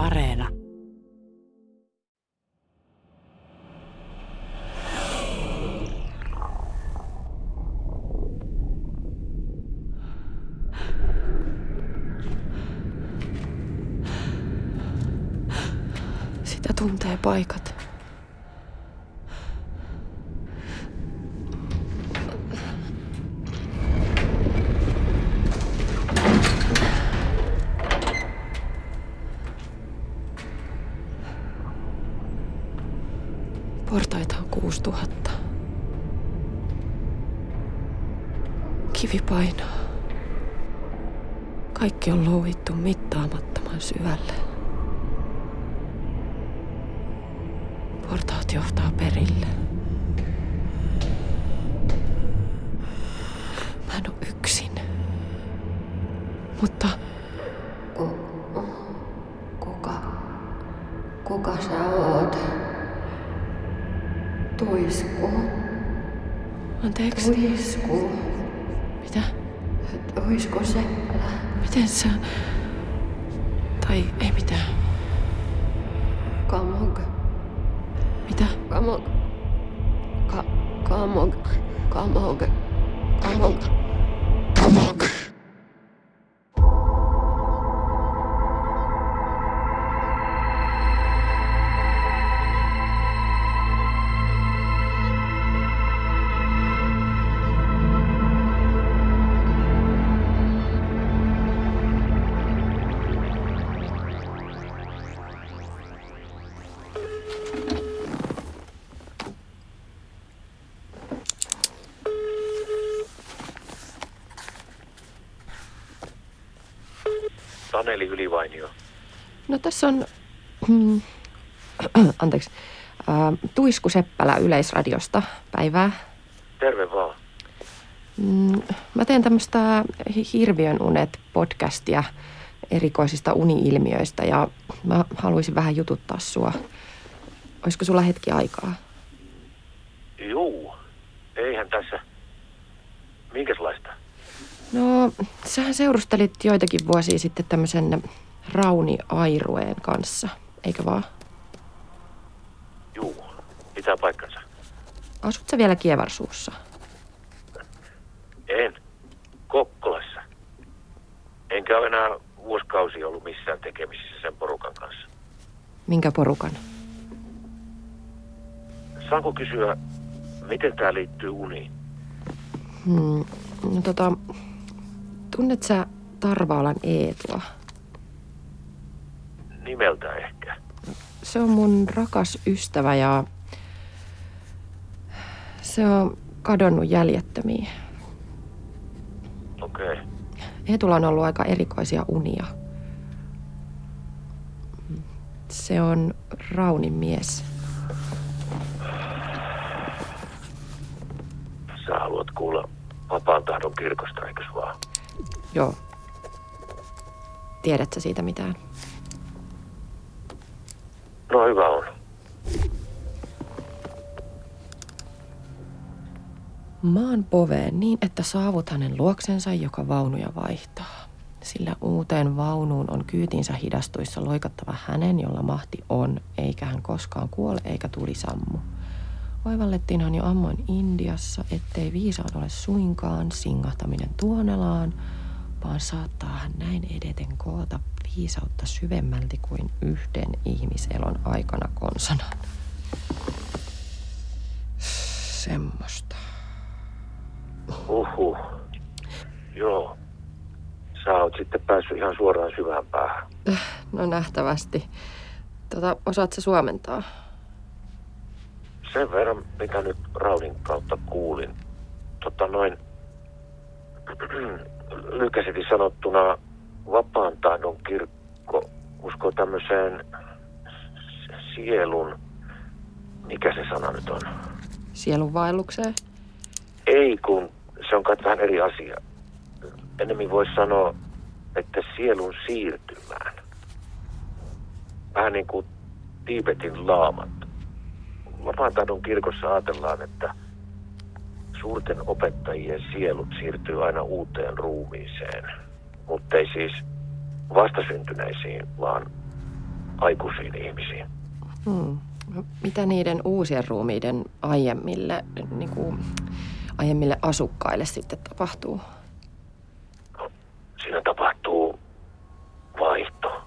Areena. Sitä tuntee paikat. Portaita on 6000. Kivi painaa. Kaikki on louhittu mittaamattoman syvälle. Portaat johtaa perille. Mä en oo yksin. Mutta... Kuka sä oot? Tuisku. Anteeksi. Tuisku. Mitä? Tuisku Seppälä. Miten sä... Tai ei mitään. Kamog. Mitä? Kamog. Kamog. Kamog. Kamog. Kamog. Anneli Ylivainio. No tässä on, anteeksi, Tuisku Seppälä Yleisradiosta. Päivää. Terve vaan. Mä teen tämmöistä Hirviön unet -podcastia erikoisista uni-ilmiöistä ja mä haluaisin vähän jututtaa sua. Olisiko sulla hetki aikaa? Juu, eihän tässä. Minkäslaista? No, sähän seurustelit joitakin vuosia sitten tämmöisen Rauni Airuen kanssa, eikö vaan? Juu, pitää paikkansa. Asut sä vielä Kievarsuussa? En, Kokkolassa. Enkä ole enää vuosikausia ollut missään tekemisissä sen porukan kanssa. Minkä porukan? Saanko kysyä, miten tää liittyy uniin? No tunnet sä Tarvaalan Eetua? Nimeltä ehkä. Se on mun rakas ystävä ja se on kadonnut jäljettömiin. Okei. Okay. Eetulla on ollut aika erikoisia unia. Se on Raunin mies. Sä haluat kuulla Vapaan tahdon kirkosta, eikös vaan? Joo. Tiedät sä siitä mitään? No hyvä on. Maan poveen niin, että saavut hänen luoksensa, joka vaunuja vaihtaa. Sillä uuteen vaunuun on kyytinsä hidastuissa loikattava hänen, jolla mahti on, eikä hän koskaan kuole eikä tuli sammu. Oivallettiinhan jo ammoin Indiassa, ettei viisaan ole suinkaan singahtaminen tuonelaan, vaan saattaa hän näin edeten koota viisautta syvemmälti kuin yhden ihmiselon aikana konsanan. Semmosta. Uhuh. Joo. Sä oot sitten päässyt ihan suoraan syvään päähän. No nähtävästi. Osaat sä suomentaa? Sen verran, mitä nyt Raunin kautta kuulin. Lykäisesti sanottuna Vapaan tahdon kirkko uskoo tämmöiseen sielun... Mikä se sana nyt on? Sielunvaellukseen? Ei, kun se on kai vähän eri asia. Ennemmin voisi sanoa, että sielun siirtymään. Vähän niin kuin Tiibetin laamat. Vapaan tahdon kirkossa ajatellaan, että suurten opettajien sielut siirtyy aina uuteen ruumiiseen, mutta ei siis vastasyntyneisiin, vaan aikuisiin ihmisiin. Mitä niiden uusien ruumiiden aiemmille asukkaille sitten tapahtuu? No, siinä tapahtuu vaihto.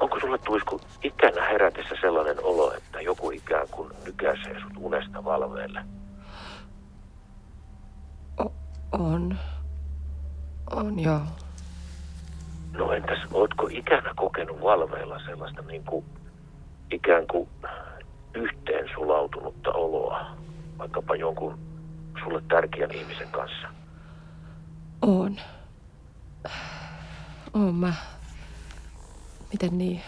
Onko sulle, Tuisku, ikänä herätessä sellainen olo, että joku ikään kuin nykäisee sut unesta valveelle? On joo. No entäs, ootko ikänä kokenut valveilla sellaista niin kuin ikään kuin yhteen sulautunutta oloa, vaikkapa jonkun sulle tärkeän ihmisen kanssa? Oon mä. Miten niin?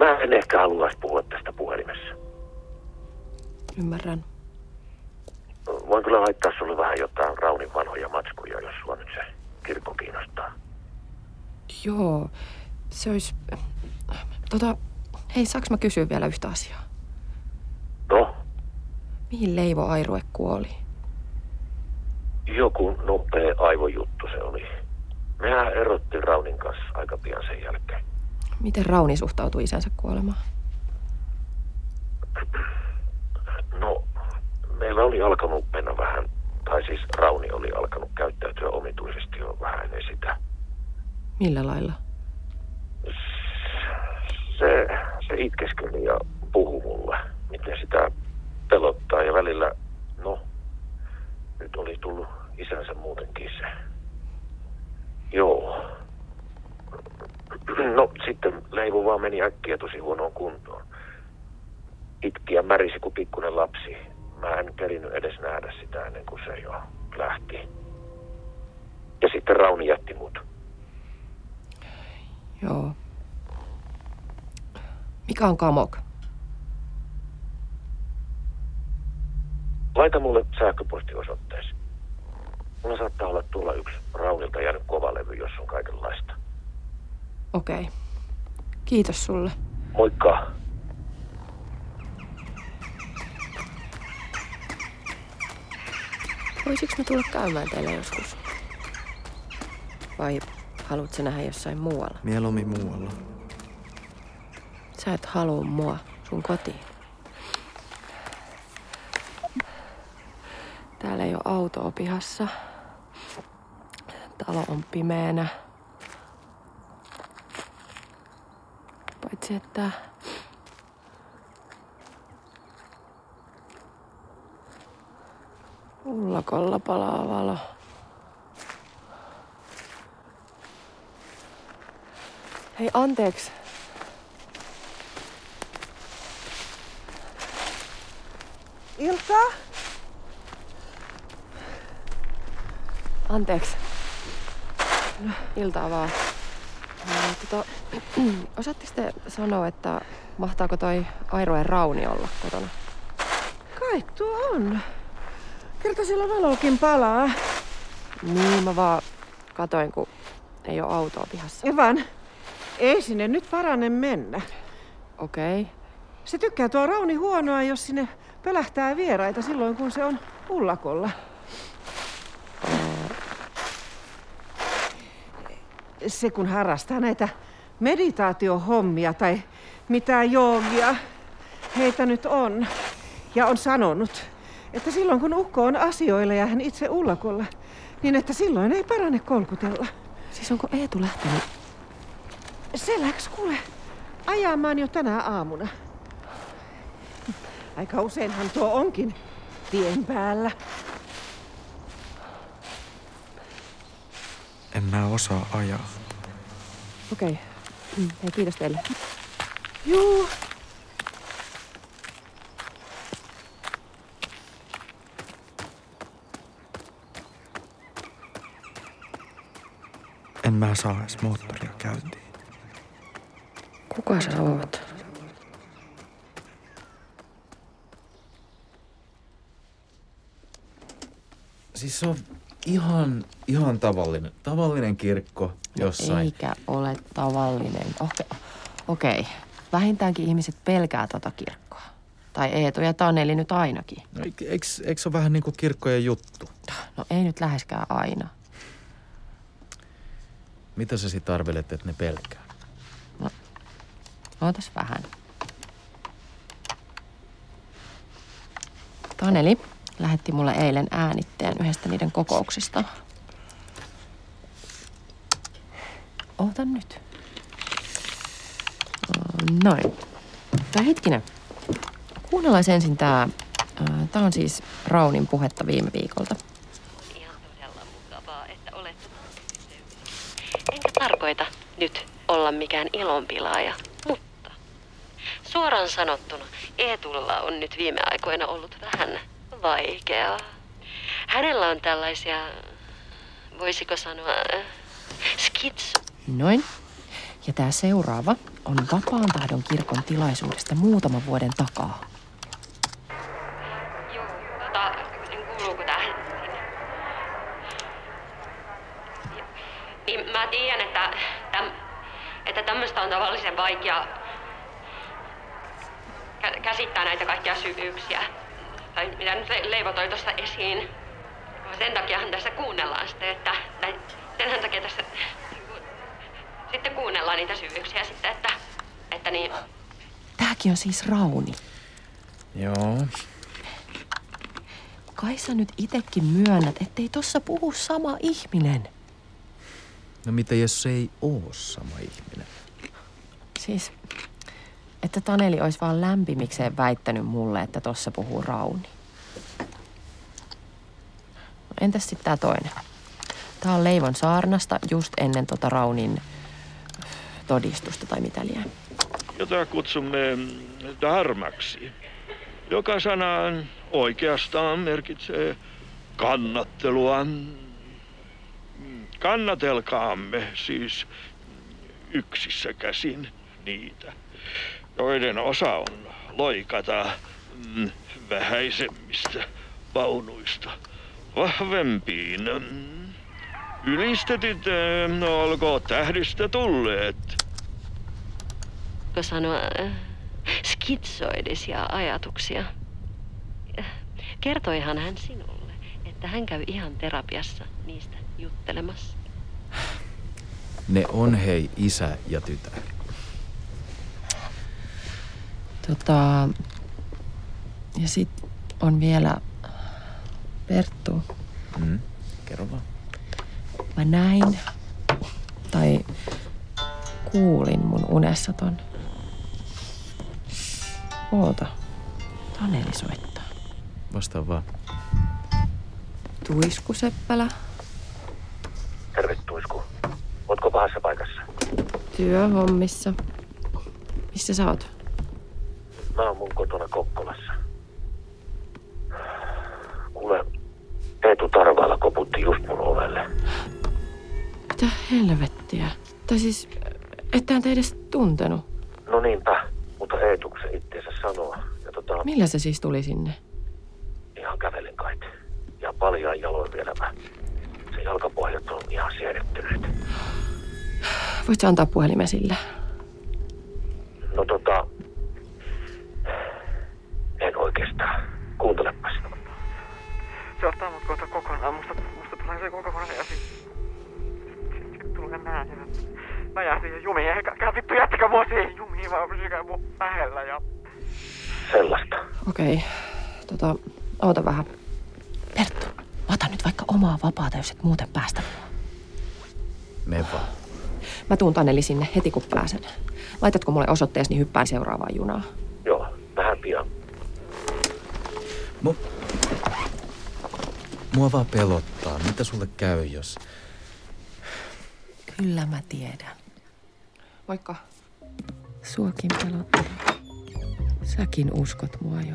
Mä en ehkä haluaisi puhua tästä puhelimessa. Ymmärrän. Voin kyllä laittaa sulle vähän jotain Raunin vanhoja matskuja, jos sua nyt se kirkko kiinnostaa. Joo, se olisi... Hei, saanko mä kysyä vielä yhtä asiaa? No? Mihin Leivo Airue kuoli? Joku nopea aivojuttu se oli. Mehän erottiin Raunin kanssa aika pian sen jälkeen. Miten Rauni suhtautui isänsä kuolemaan? No, meillä oli alkanut mennä vähän, tai siis Rauni oli alkanut käyttäytyä omituisesti jo vähän ennen sitä. Millä lailla? Se itkeskeli ja puhui mulle, miten sitä pelottaa. Ja välillä, nyt oli tullut isänsä muutenkin se. Joo. No, sitten Leivo vaan meni äkkiä tosi huonoon kuntoon. Itki ja märisi kuin pikkuinen lapsi. Mä en kerinyt edes nähdä sitä ennen kuin se jo lähti. Ja sitten Rauni jätti mut. Joo. Mikä on kamok? Laita mulle sähköpostiosoitteesi. Mulla saattaa olla tuolla yksi Raunilta jäänyt kovalevy, jos on kaikenlaista. Okei. Kiitos sulle. Moikka. Voisiko mä tulla käymään teillä joskus? Vai haluatko nähdä jossain muualla? Mieluummin muualla. Sä et halua mua sun kotiin. Täällä ei ole autoa pihassa. Talo on pimeänä. Paitsi että... ullakolla palaa valo. Hei, anteeksi. Ilta? Anteeksi. Iltaa vaan. Osaatteko te sanoa, että mahtaako toi Airuen Rauni olla kotona? Kai tuo on. Kerta siellä valokin palaa. Niin, mä vaan katoin, kun ei oo autoa pihassa. Evan, ei sinne nyt parane mennä. Okei. Se tykkää tuo Rauni huonoa, jos sinne pelähtää vieraita silloin, kun se on ullakolla. Se kun harrastaa näitä meditaatiohommia tai mitä joogia heitä nyt on. Ja on sanonut, että silloin kun ukko on asioilla ja hän itse ullakolla, niin että silloin ei parane kolkutella. Siis onko Eetu lähtenyt? Se läks kuule ajamaan jo tänä aamuna. Aika useinhan tuo onkin tien päällä. En mä osaa ajaa. Okei. Hei, kiitos teille. Juu. En mä saa edes moottoria käyntiin. Kuka sä oot? Siis se on ihan tavallinen. Tavallinen kirkko jossain. No eikä ole tavallinen. Okei. Vähintäänkin ihmiset pelkää tota kirkkoa. Tai Eetu ja Taneli nyt ainakin. No, eikö se ole vähän niin kuin kirkkojen juttu? No ei nyt läheskään aina. Mitä sä sit arvelet, että ne pelkää? No, ootas vähän. Taneli lähetti mulle eilen äänitteen yhdestä niiden kokouksista. Ootan nyt. Noin. Tää hetkinen. Kuunnellaan ensin tää. Tää on siis Raunin puhetta viime viikolta. Ihan todella mukavaa, että olette enkä tarkoita nyt olla mikään ilonpilaaja, mutta suoraan sanottuna Eetulla on nyt viime aikoina ollut vähän vaikeaa. Hänellä on tällaisia, voisiko sanoa, skitsu. Noin. Ja tää seuraava on Vapaan tahdon kirkon tilaisuudesta muutaman vuoden takaa. Joo, kuuluuko tähän? Niin mä tiedän, että tämmöstä on tavallisen vaikea käsittää näitä kaikkia syvyyksiä. Tai mitä nyt Leivo toi tuossa esiin. Sen takiahan tässä kuunnellaan sitten, että senhän takia tässä... Sitten kuunnellaan niitä syvyyksiä sitten, että niin. Tääkin on siis Rauni. Joo. Kai sä nyt itekin myönnät, ettei tossa puhu sama ihminen. No mitä jos se ei oo sama ihminen? Siis, että Taneli olisi vaan lämpimikseen väittänyt mulle, että tossa puhuu Rauni. No entäs sit tää toinen? Tää on Leivon saarnasta just ennen tota Raunin... todistusta tai mitä liian. Jota kutsumme dharmaksi, joka sanaan oikeastaan merkitsee kannattelua. Kannatelkaamme siis yksissä käsin niitä, joiden osa on loikata vähäisemmistä vaunuista vahvempiin. Ylistetit, no olkoon tähdistä tulleet. Voiko sanoa skitsoidisia ajatuksia? Kertoihan hän sinulle, että hän käy ihan terapiassa niistä juttelemassa. Ne on hei isä ja tytär. Ja sit on vielä Perttu. Kerro vaan. Mä näin, tai kuulin mun unessa ton. Oota, Taneli soittaa. Vastaan vaan. Tuisku Seppälä. Terve Tuisku. Ootko pahassa paikassa? Työhommissa. Missä sä oot? Mä oon mun kotona Kokkolassa. Kuule, Eetu Tarvaalla koputti just mun ovelle. Mitä helvettiä? Tai siis, ettään te edes tuntenut. No niinpä, mutta Eetuksen itteensä sanoa. Ja Millä se siis tuli sinne? Ihan kävelin kai. Ja paljon jaloin vielä mä. Se jalkapohjat on ihan siedettyneet. Voitko antaa puhelimen sille? No en oikeastaan. Kuuntelepas. Se ottaa mut kohta kokonaan. Musta tulee se koko ajan. Mä jää siihen jumiin, eikä vittu jättikä mua siihen jumiin, vaan pysykää mua lähellä ja... Sellaista. Okei. Oota vähän. Perttu, ota nyt vaikka omaa vapaata, jos et muuten päästä mua. Me vaan. Mä tuun Taneli sinne heti, kun pääsen. Laitatko mulle osoitteesi, niin hyppään seuraavaan junaan. Joo, vähän pian. Mua vaan pelottaa. Mitä sulle käy, jos... Kyllä mä tiedän. Moikka. Suokin pelottaa. Säkin uskot mua jo.